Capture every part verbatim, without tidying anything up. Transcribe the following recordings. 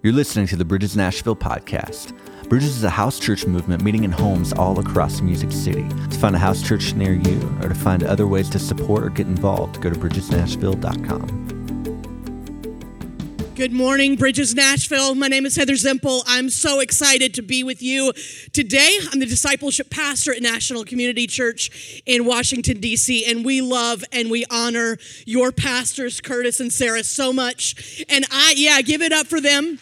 You're listening to the Bridges Nashville podcast. Bridges is a house church movement meeting in homes all across Music City. To find a house church near you or to find other ways to support or get involved, go to bridges nashville dot com. Good morning, Bridges Nashville. My name is Heather Zempel. I'm so excited to be with you today. I'm the discipleship pastor at National Community Church in Washington, D C, and we love and we honor your pastors, Curtis and Sarah, so much. And I, yeah, give it up for them.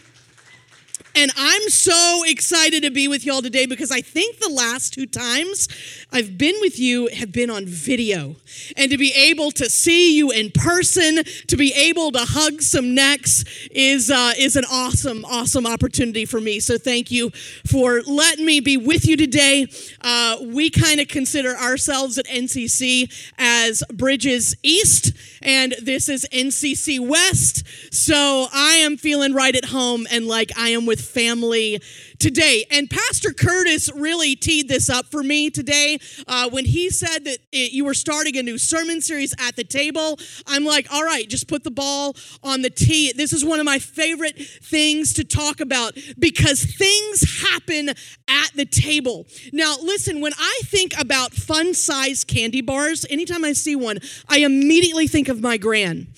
And I'm so excited to be with y'all today because I think the last two times I've been with you have been on video. And to be able to see you in person, to be able to hug some necks is uh, is an awesome, awesome opportunity for me. So thank you for letting me be with you today. Uh, we kind of consider ourselves at N C C as Bridges East, and this is N C C West. So I am feeling right at home and like I am with family today. And Pastor Curtis really teed this up for me today uh, when he said that it, you were starting a new sermon series at the table. I'm like, all right, just put the ball on the tee. This is one of my favorite things to talk about because things happen at the table. Now, listen, when I think about fun-sized candy bars, anytime I see one, I immediately think of my gran.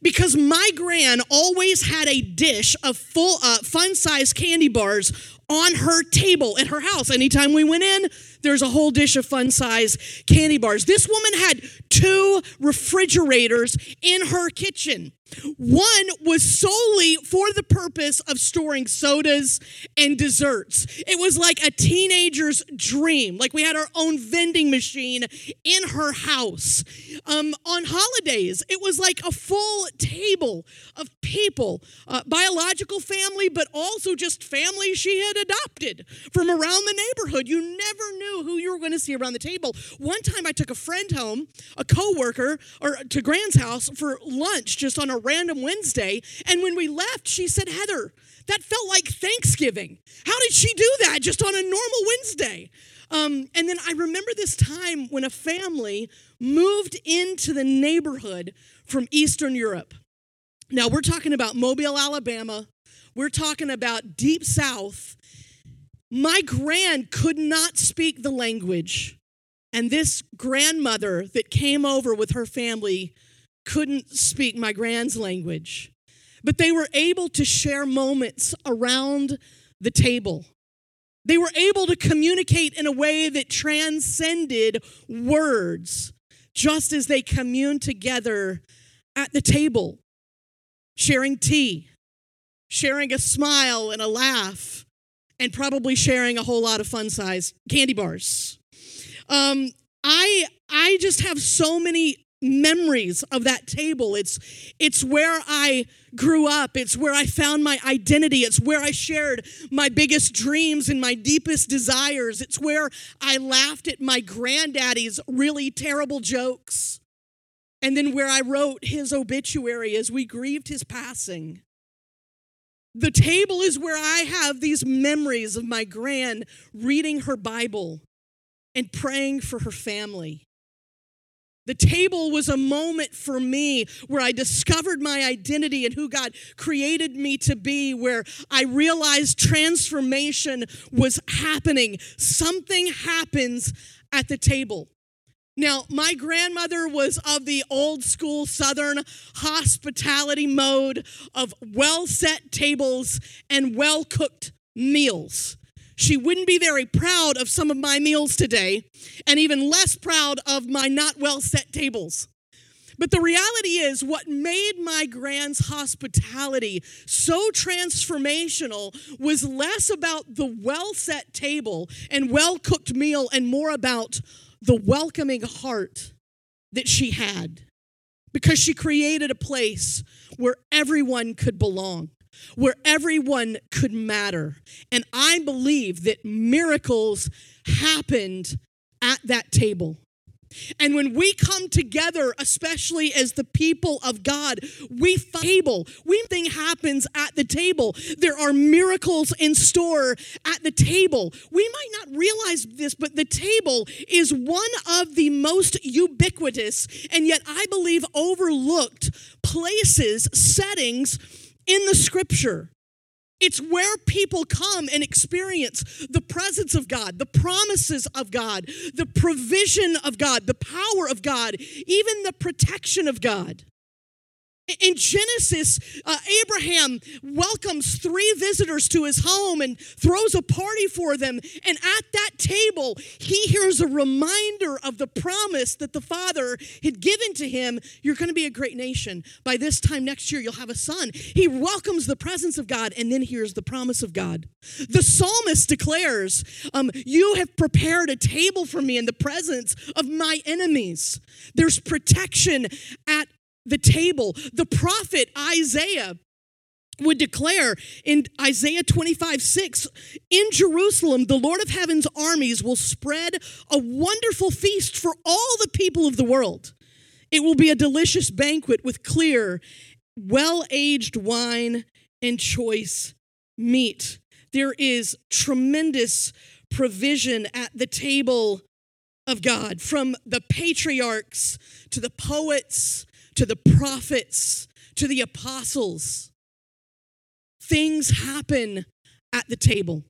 Because my gran always had a dish of full, uh, fun-sized candy bars on her table at her house. Anytime we went in, there's a whole dish of fun-sized candy bars. This woman had two refrigerators in her kitchen. One was solely for the purpose of storing sodas and desserts. It was like a teenager's dream. Like we had our own vending machine in her house. Um, on holidays, it was like a full table of people, uh, biological family, but also just family she had adopted from around the neighborhood. You never knew who you were going to see around the table. One time I took a friend home, a coworker, or to Gran's house for lunch just on a random Wednesday, and when we left, she said, Heather, that felt like Thanksgiving. How did she do that just on a normal Wednesday? Um, and then I remember this time when a family moved into the neighborhood from Eastern Europe. Now, we're talking about Mobile, Alabama. We're talking about Deep South. My gran could not speak the language, and this grandmother that came over with her family couldn't speak my grand's language, but they were able to share moments around the table. They were able to communicate in a way that transcended words, just as they communed together at the table, sharing tea, sharing a smile and a laugh, and probably sharing a whole lot of fun-sized candy bars. Um, I I just have so many memories of that table. It's it's where I grew up. It's where I found my identity. It's where I shared my biggest dreams and my deepest desires. It's where I laughed at my granddaddy's really terrible jokes. And then where I wrote his obituary as we grieved his passing. The table is where I have these memories of my gran reading her Bible and praying for her family. The table was a moment for me where I discovered my identity and who God created me to be, where I realized transformation was happening. Something happens at the table. Now, my grandmother was of the old school Southern hospitality mode of well-set tables and well-cooked meals. She wouldn't be very proud of some of my meals today, and even less proud of my not well-set tables. But the reality is, what made my grand's hospitality so transformational was less about the well-set table and well-cooked meal and more about the welcoming heart that she had, because she created a place where everyone could belong, where everyone could matter. And I believe that miracles happened at that table. And when we come together, especially as the people of God, we find the table. We thing happens at the table. There are miracles in store at the table. We might not realize this, but the table is one of the most ubiquitous and yet I believe overlooked places, settings in the scripture. It's where people come and experience the presence of God, the promises of God, the provision of God, the power of God, even the protection of God. In Genesis, uh, Abraham welcomes three visitors to his home and throws a party for them. And at that table, he hears a reminder of the promise that the father had given to him. You're going to be a great nation. By this time next year, you'll have a son. He welcomes the presence of God and then hears the promise of God. The psalmist declares, um, you have prepared a table for me in the presence of my enemies. There's protection at the table. The prophet Isaiah would declare in Isaiah twenty-five six, in Jerusalem, the Lord of heaven's armies will spread a wonderful feast for all the people of the world. It will be a delicious banquet with clear, well-aged wine and choice meat. There is tremendous provision at the table of God, from the patriarchs to the poets, to the prophets, to the apostles. Things happen at the table.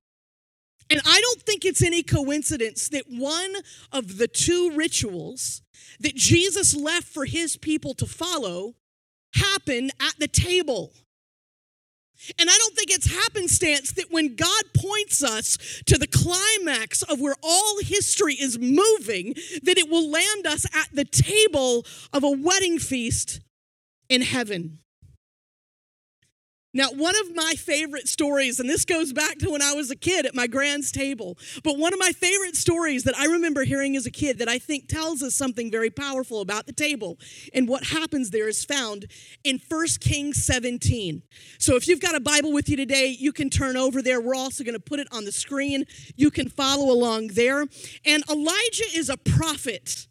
And I don't think it's any coincidence that one of the two rituals that Jesus left for his people to follow happened at the table. And I don't think it's happenstance that when God points us to the climax of where all history is moving, that it will land us at the table of a wedding feast in heaven. Now, one of my favorite stories, and this goes back to when I was a kid at my grand's table, but one of my favorite stories that I remember hearing as a kid that I think tells us something very powerful about the table and what happens there is found in First Kings seventeen. So if you've got a Bible with you today, you can turn over there. We're also going to put it on the screen. You can follow along there. And Elijah is a prophet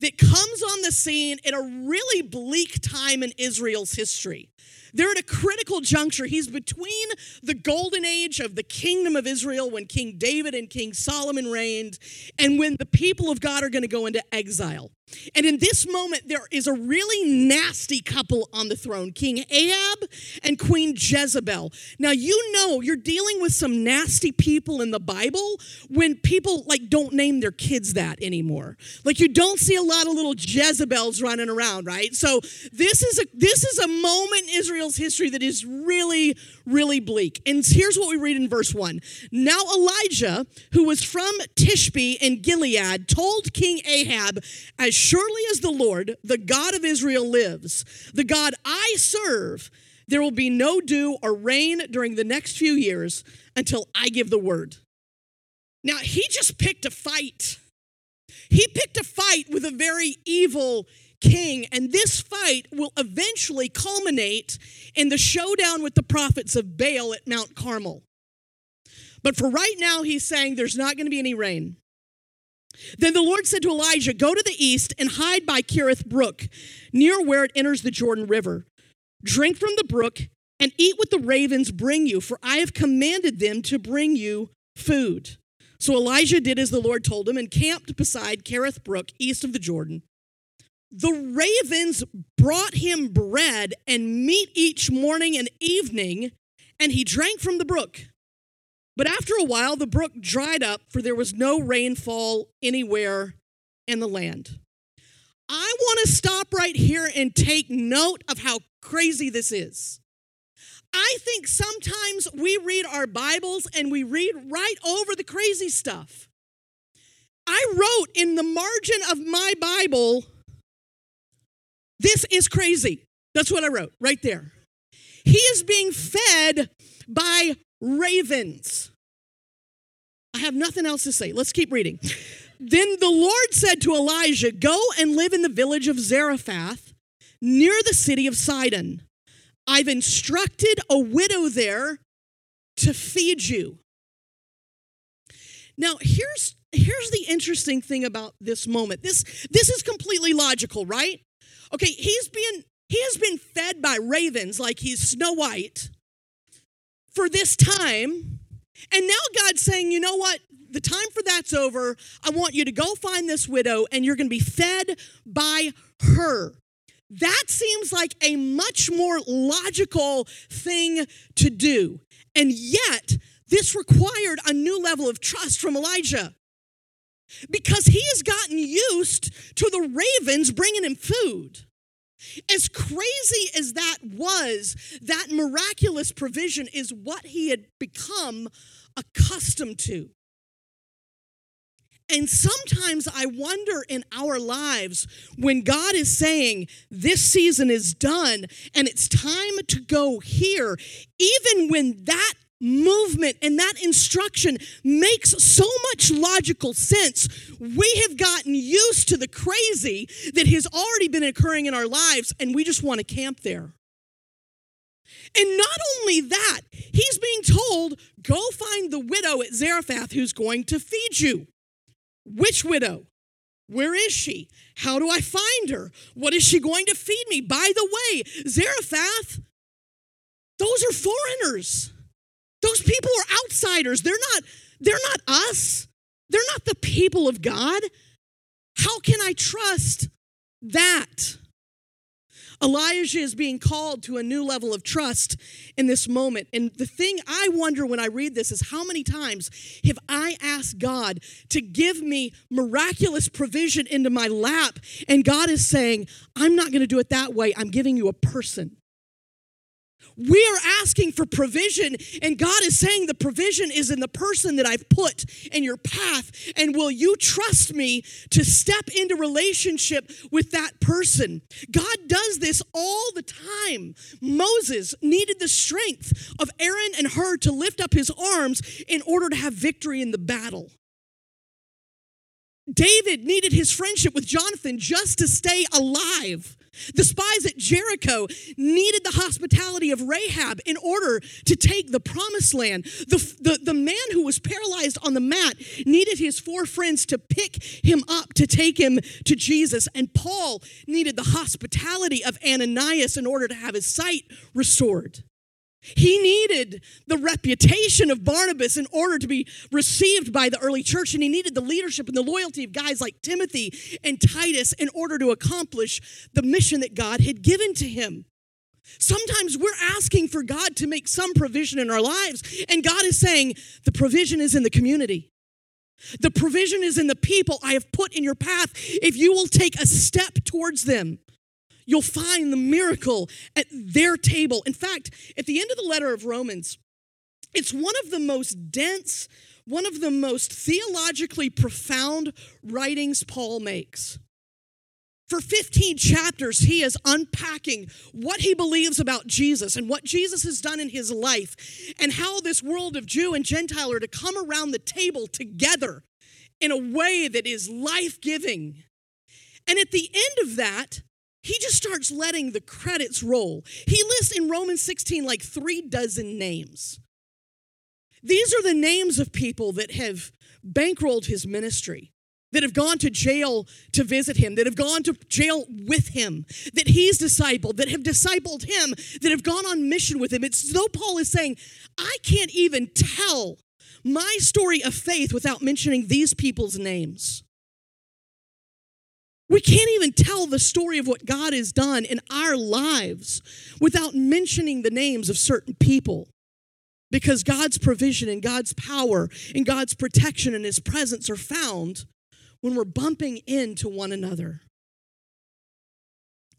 that comes on the scene at a really bleak time in Israel's history. They're at a critical juncture. He's between the golden age of the kingdom of Israel when King David and King Solomon reigned and when the people of God are going to go into exile. And in this moment, there is a really nasty couple on the throne, King Ahab and Queen Jezebel. Now, you know you're dealing with some nasty people in the Bible when people, like, don't name their kids that anymore. Like, you don't see a lot of little Jezebels running around, right? So this is a this is a moment in Israel's history that is really, really bleak. And here's what we read in verse one. Now Elijah, who was from Tishbe in Gilead, told King Ahab, as surely as the Lord, the God of Israel, lives, the God I serve, there will be no dew or rain during the next few years until I give the word. Now, he just picked a fight. He picked a fight with a very evil king, and this fight will eventually culminate in the showdown with the prophets of Baal at Mount Carmel. But for right now, he's saying there's not going to be any rain. Then the Lord said to Elijah, go to the east and hide by Kiriath Brook, near where it enters the Jordan River. Drink from the brook and eat what the ravens bring you, for I have commanded them to bring you food. So Elijah did as the Lord told him and camped beside Kiriath Brook, east of the Jordan. The ravens brought him bread and meat each morning and evening, and he drank from the brook. But after a while, the brook dried up, for there was no rainfall anywhere in the land. I want to stop right here and take note of how crazy this is. I think sometimes we read our Bibles and we read right over the crazy stuff. I wrote in the margin of my Bible, this is crazy. That's what I wrote right there. He is being fed by ravens. I have nothing else to say. Let's keep reading. Then the Lord said to Elijah, go and live in the village of Zarephath, near the city of Sidon. I've instructed a widow there to feed you. Now, here's, here's the interesting thing about this moment. This, this is completely logical, right? Okay, he's been, he has been fed by ravens like he's Snow White for this time. And now God's saying, you know what? The time for that's over. I want you to go find this widow and you're going to be fed by her. That seems like a much more logical thing to do. And yet, this required a new level of trust from Elijah, because he has gotten used to the ravens bringing him food. As crazy as that was, that miraculous provision is what he had become accustomed to. And sometimes I wonder in our lives when God is saying, this season is done and it's time to go here, even when that movement and that instruction makes so much logical sense, we have gotten used to the crazy that has already been occurring in our lives, and we just want to camp there. And not only that, he's being told, go find the widow at Zarephath who's going to feed you. Which widow? Where is she? How do I find her? What is she going to feed me? By the way, Zarephath, those are foreigners. Those people are outsiders. They're not, they're not us. They're not the people of God. How can I trust that? Elijah is being called to a new level of trust in this moment. And the thing I wonder when I read this is, how many times have I asked God to give me miraculous provision into my lap, and God is saying, I'm not going to do it that way. I'm giving you a person. We are asking for provision, and God is saying the provision is in the person that I've put in your path, and will you trust me to step into relationship with that person? God does this all the time. Moses needed the strength of Aaron and Hur to lift up his arms in order to have victory in the battle. David needed his friendship with Jonathan just to stay alive. The spies at Jericho needed the hospitality of Rahab in order to take the promised land. The, the, the man who was paralyzed on the mat needed his four friends to pick him up, to take him to Jesus. And Paul needed the hospitality of Ananias in order to have his sight restored. He needed the reputation of Barnabas in order to be received by the early church, and he needed the leadership and the loyalty of guys like Timothy and Titus in order to accomplish the mission that God had given to him. Sometimes we're asking for God to make some provision in our lives, and God is saying, the provision is in the community. The provision is in the people I have put in your path. If you will take a step towards them, you'll find the miracle at their table. In fact, at the end of the letter of Romans, it's one of the most dense, one of the most theologically profound writings Paul makes. For fifteen chapters, he is unpacking what he believes about Jesus and what Jesus has done in his life, and how this world of Jew and Gentile are to come around the table together in a way that is life-giving. And at the end of that, he just starts letting the credits roll. He lists in Romans sixteen like three dozen names. These are the names of people that have bankrolled his ministry, that have gone to jail to visit him, that have gone to jail with him, that he's discipled, that have discipled him, that have gone on mission with him. It's though Paul is saying, I can't even tell my story of faith without mentioning these people's names. We can't even tell the story of what God has done in our lives without mentioning the names of certain people, because God's provision and God's power and God's protection and his presence are found when we're bumping into one another.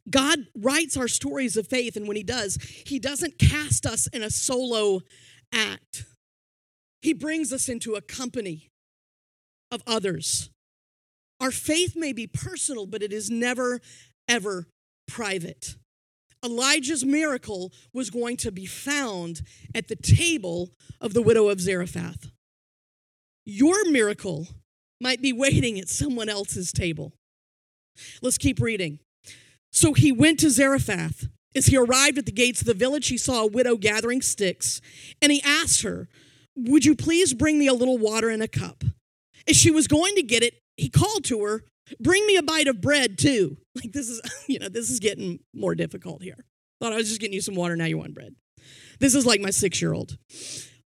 God writes our stories of faith, and when he does, he doesn't cast us in a solo act. He brings us into a company of others. Our faith may be personal, but it is never, ever private. Elijah's miracle was going to be found at the table of the widow of Zarephath. Your miracle might be waiting at someone else's table. Let's keep reading. So he went to Zarephath. As he arrived at the gates of the village, he saw a widow gathering sticks, and he asked her, would you please bring me a little water in a cup? As she was going to get it, he called to her, bring me a bite of bread too. Like this is, you know, this is getting more difficult here. Thought I was just getting you some water, now you want bread. This is like my six-year-old.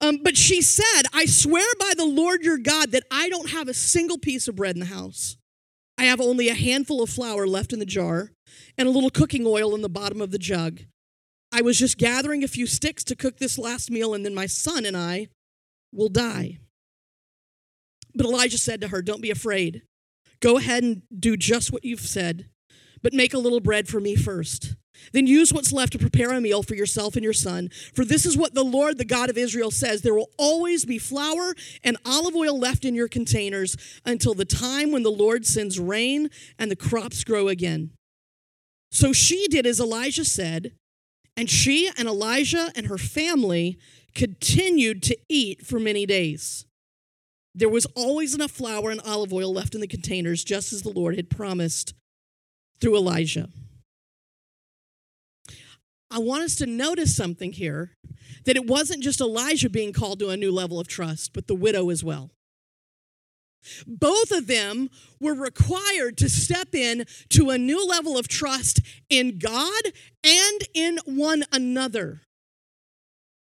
Um, but she said, I swear by the Lord your God that I don't have a single piece of bread in the house. I have only a handful of flour left in the jar and a little cooking oil in the bottom of the jug. I was just gathering a few sticks to cook this last meal, and then my son and I will die. But Elijah said to her, don't be afraid. Go ahead and do just what you've said, but make a little bread for me first. Then use what's left to prepare a meal for yourself and your son. For this is what the Lord, the God of Israel, says. There will always be flour and olive oil left in your containers until the time when the Lord sends rain and the crops grow again. So she did as Elijah said, and she and Elijah and her family continued to eat for many days. There was always enough flour and olive oil left in the containers, just as the Lord had promised through Elijah. I want us to notice something here, that it wasn't just Elijah being called to a new level of trust, but the widow as well. Both of them were required to step in to a new level of trust in God and in one another.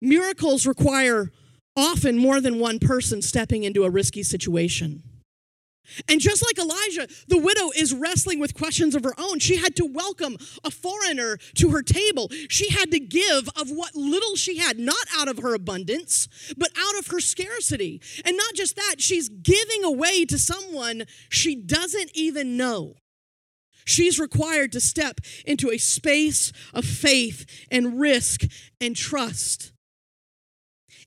Miracles require often more than one person stepping into a risky situation. And just like Elijah, the widow is wrestling with questions of her own. She had to welcome a foreigner to her table. She had to give of what little she had, not out of her abundance, but out of her scarcity. And not just that, she's giving away to someone she doesn't even know. She's required to step into a space of faith and risk and trust.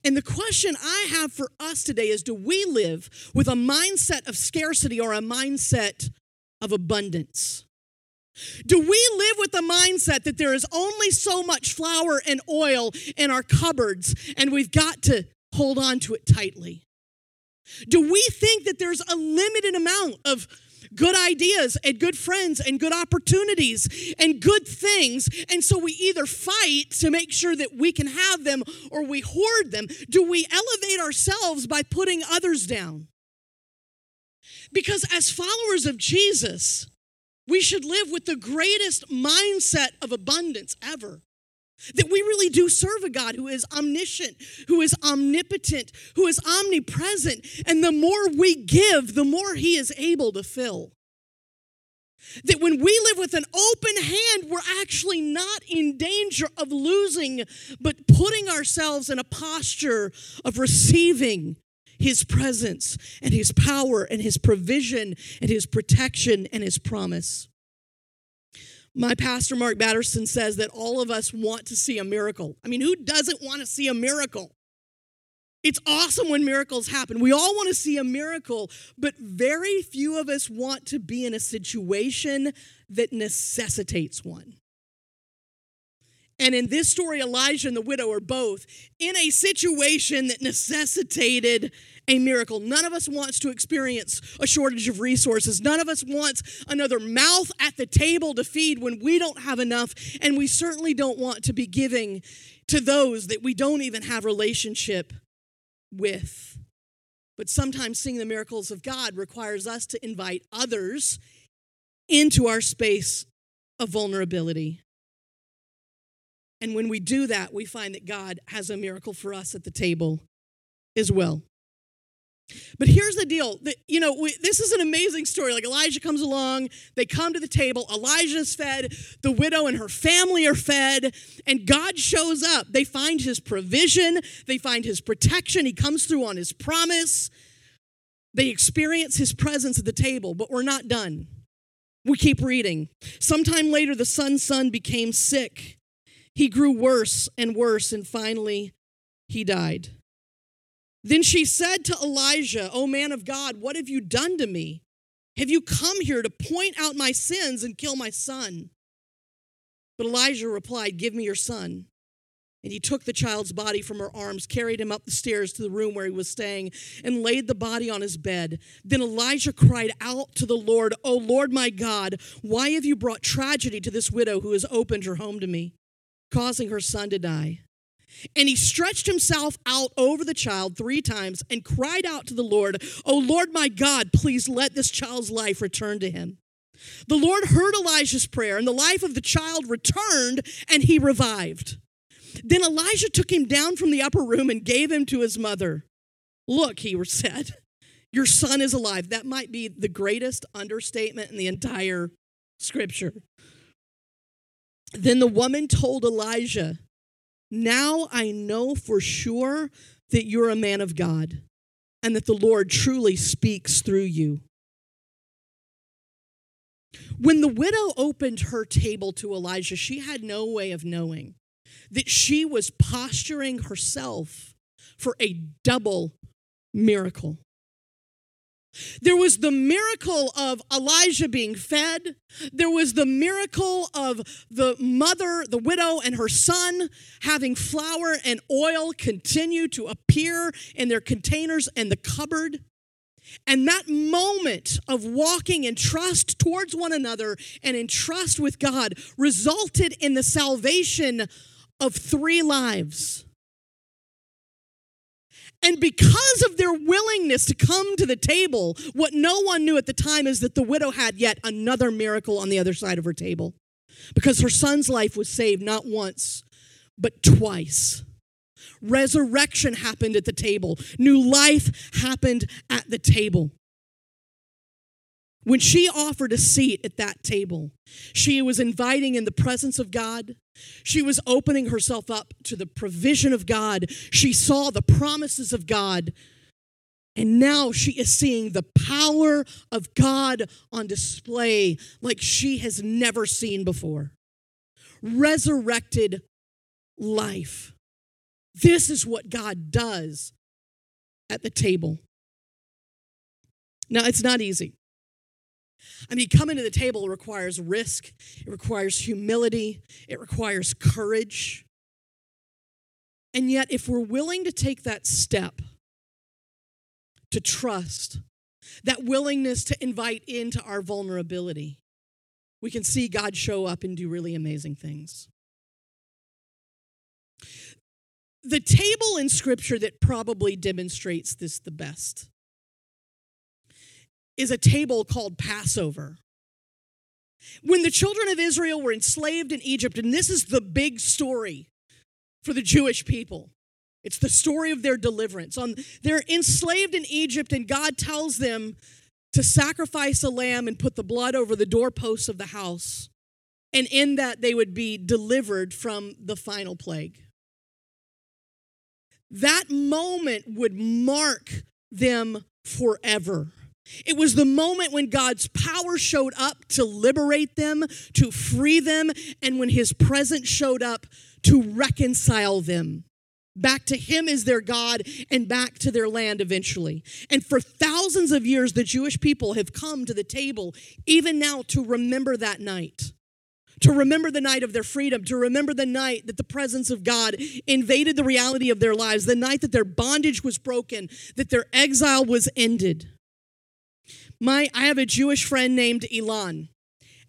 And the question I have for us today is, do we live with a mindset of scarcity or a mindset of abundance? Do we live with the mindset that there is only so much flour and oil in our cupboards and we've got to hold on to it tightly? Do we think that there's a limited amount of good ideas and good friends and good opportunities and good things, and so we either fight to make sure that we can have them or we hoard them? Do we elevate ourselves by putting others down? Because as followers of Jesus, we should live with the greatest mindset of abundance ever. That we really do serve a God who is omniscient, who is omnipotent, who is omnipresent. And the more we give, the more he is able to fill. That when we live with an open hand, we're actually not in danger of losing, but putting ourselves in a posture of receiving his presence and his power and his provision and his protection and his promise. My pastor, Mark Batterson, says that all of us want to see a miracle. I mean, who doesn't want to see a miracle? It's awesome when miracles happen. We all want to see a miracle, but very few of us want to be in a situation that necessitates one. And in this story, Elijah and the widow are both in a situation that necessitated a miracle. None of us wants to experience a shortage of resources. None of us wants another mouth at the table to feed when we don't have enough, and we certainly don't want to be giving to those that we don't even have relationship with. But sometimes seeing the miracles of God requires us to invite others into our space of vulnerability. And when we do that, we find that God has a miracle for us at the table as well. But here's the deal. You know, we, this is an amazing story. Like, Elijah comes along, they come to the table, Elijah's fed, the widow and her family are fed, and God shows up. They find his provision, they find his protection, he comes through on his promise. They experience his presence at the table, but we're not done. We keep reading. Sometime later, the son's son became sick. He grew worse and worse, and finally he died. Then she said to Elijah, "O man of God, what have you done to me? Have you come here to point out my sins and kill my son?" But Elijah replied, "Give me your son." And he took the child's body from her arms, carried him up the stairs to the room where he was staying, and laid the body on his bed. Then Elijah cried out to the Lord, "O Lord my God, why have you brought tragedy to this widow who has opened her home to me, causing her son to die?" And he stretched himself out over the child three times and cried out to the Lord, "O Lord my God, please let this child's life return to him." The Lord heard Elijah's prayer, and the life of the child returned, and he revived. Then Elijah took him down from the upper room and gave him to his mother. "Look," he said, "your son is alive." That might be the greatest understatement in the entire scripture. Then the woman told Elijah, "Now I know for sure that you're a man of God and that the Lord truly speaks through you." When the widow opened her table to Elijah, she had no way of knowing that she was posturing herself for a double miracle. There was the miracle of Elijah being fed. There was the miracle of the mother, the widow, and her son having flour and oil continue to appear in their containers and the cupboard. And that moment of walking in trust towards one another and in trust with God resulted in the salvation of three lives. And because of their willingness to come to the table, what no one knew at the time is that the widow had yet another miracle on the other side of her table, because her son's life was saved not once, but twice. Resurrection happened at the table. New life happened at the table. When she offered a seat at that table, she was inviting in the presence of God. She was opening herself up to the provision of God. She saw the promises of God. And now she is seeing the power of God on display like she has never seen before. Resurrected life. This is what God does at the table. Now, it's not easy. I mean, coming to the table requires risk. It requires humility. It requires courage. And yet, if we're willing to take that step to trust, that willingness to invite into our vulnerability, we can see God show up and do really amazing things. The table in Scripture that probably demonstrates this the best is a table called Passover. When the children of Israel were enslaved in Egypt, and this is the big story for the Jewish people. It's the story of their deliverance. They're enslaved in Egypt, and God tells them to sacrifice a lamb and put the blood over the doorposts of the house. And in that, they would be delivered from the final plague. That moment would mark them forever. It was the moment when God's power showed up to liberate them, to free them, and when his presence showed up to reconcile them back to him as their God and back to their land eventually. And for thousands of years, the Jewish people have come to the table, even now, to remember that night. To remember the night of their freedom, to remember the night that the presence of God invaded the reality of their lives, the night that their bondage was broken, that their exile was ended. My, I have a Jewish friend named Ilan,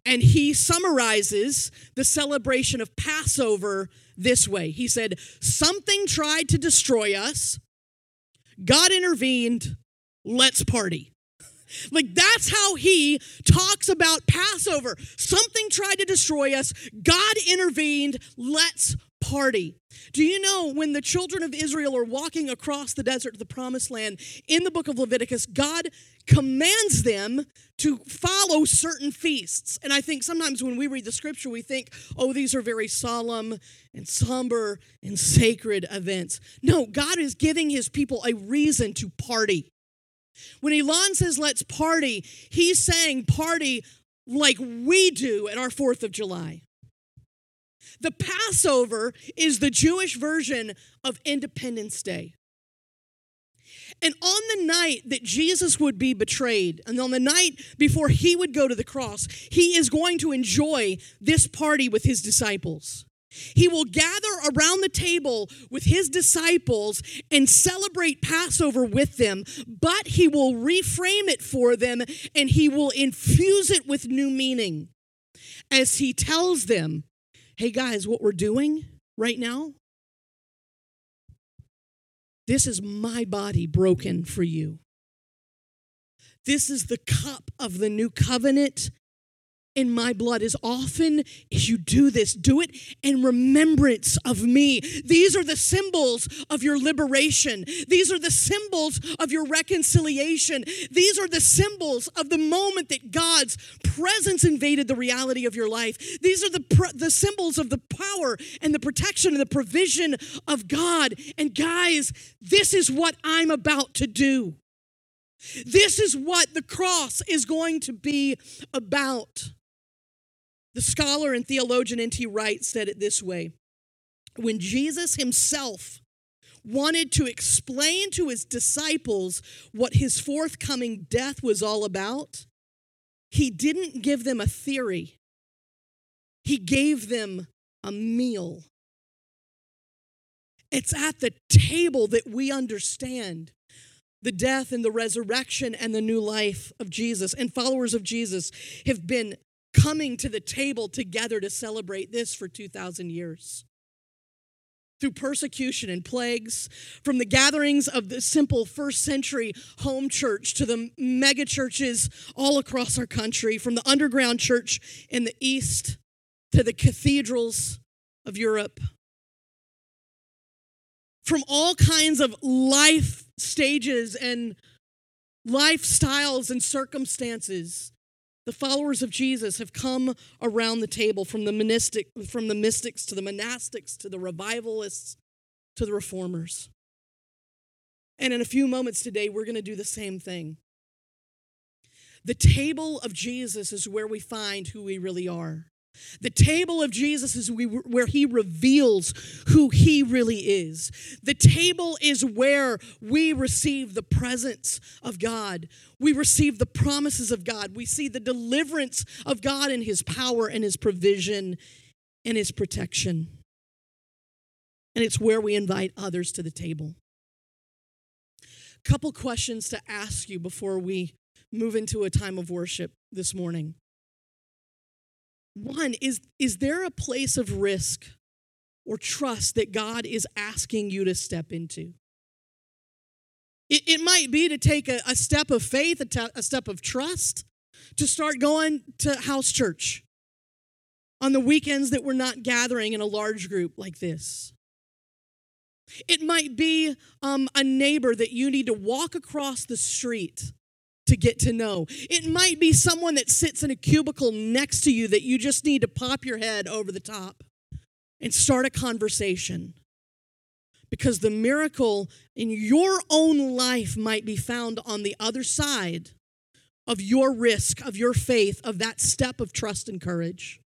and he summarizes the celebration of Passover this way. He said, "Something tried to destroy us. God intervened. Let's party." Like, that's how he talks about Passover. Something tried to destroy us. God intervened. Let's party. Do you know when the children of Israel are walking across the desert to the promised land, in the book of Leviticus, God commands them to follow certain feasts. And I think sometimes when we read the scripture, we think, oh, these are very solemn and somber and sacred events. No, God is giving his people a reason to party. When Elon says, "Let's party," he's saying party like we do at our fourth of July. The Passover is the Jewish version of Independence Day. And on the night that Jesus would be betrayed, and on the night before he would go to the cross, he is going to enjoy this party with his disciples. He will gather around the table with his disciples and celebrate Passover with them, but he will reframe it for them and he will infuse it with new meaning as he tells them, hey guys, what we're doing right now, this is my body broken for you. This is the cup of the new covenant in my blood. As often as you do this, do it in remembrance of me. These are the symbols of your liberation. These are the symbols of your reconciliation. These are the symbols of the moment that God's presence invaded the reality of your life. These are the pr- the symbols of the power and the protection and the provision of God. And guys, this is what I'm about to do. This is what the cross is going to be about. The scholar and theologian N T Wright said it this way: when Jesus himself wanted to explain to his disciples what his forthcoming death was all about, he didn't give them a theory. He gave them a meal. It's at the table that we understand the death and the resurrection and the new life of Jesus. And followers of Jesus have been coming to the table together to celebrate this for two thousand years. Through persecution and plagues, from the gatherings of the simple first century home church to the mega churches all across our country, from the underground church in the East to the cathedrals of Europe, from all kinds of life stages and lifestyles and circumstances, the followers of Jesus have come around the table, from the monastic, from the mystics to the monastics to the revivalists to the reformers. And in a few moments today, we're going to do the same thing. The table of Jesus is where we find who we really are. The table of Jesus is where he reveals who he really is. The table is where we receive the presence of God. We receive the promises of God. We see the deliverance of God in his power and his provision and his protection. And it's where we invite others to the table. A couple questions to ask you before we move into a time of worship this morning. One, is, is there a place of risk or trust that God is asking you to step into? It, it might be to take a, a step of faith, a, te- a step of trust, to start going to house church on the weekends that we're not gathering in a large group like this. It might be um, a neighbor that you need to walk across the street to get to know. It might be someone that sits in a cubicle next to you that you just need to pop your head over the top and start a conversation, because the miracle in your own life might be found on the other side of your risk, of your faith, of that step of trust and courage.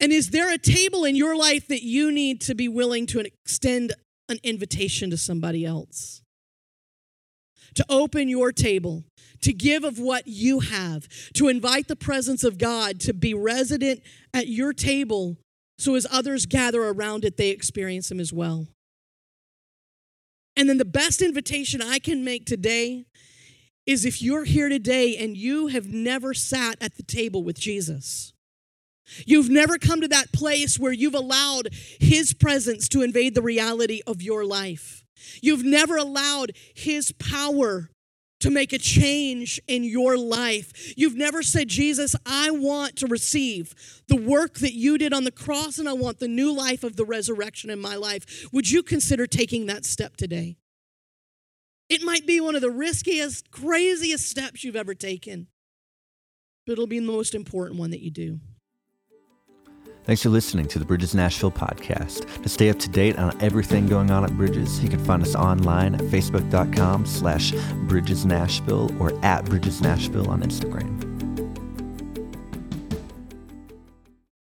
And is there a table in your life that you need to be willing to extend an invitation to somebody else? To open your table, to give of what you have, to invite the presence of God to be resident at your table, so as others gather around it, they experience him as well. And then the best invitation I can make today is, if you're here today and you have never sat at the table with Jesus, you've never come to that place where you've allowed his presence to invade the reality of your life. You've never allowed his power to make a change in your life. You've never said, Jesus, I want to receive the work that you did on the cross, and I want the new life of the resurrection in my life. Would you consider taking that step today? It might be one of the riskiest, craziest steps you've ever taken, but it'll be the most important one that you do. Thanks for listening to the Bridges Nashville podcast. To stay up to date on everything going on at Bridges, you can find us online at facebook dot com slash Bridges Nashville or at Bridges Nashville on Instagram.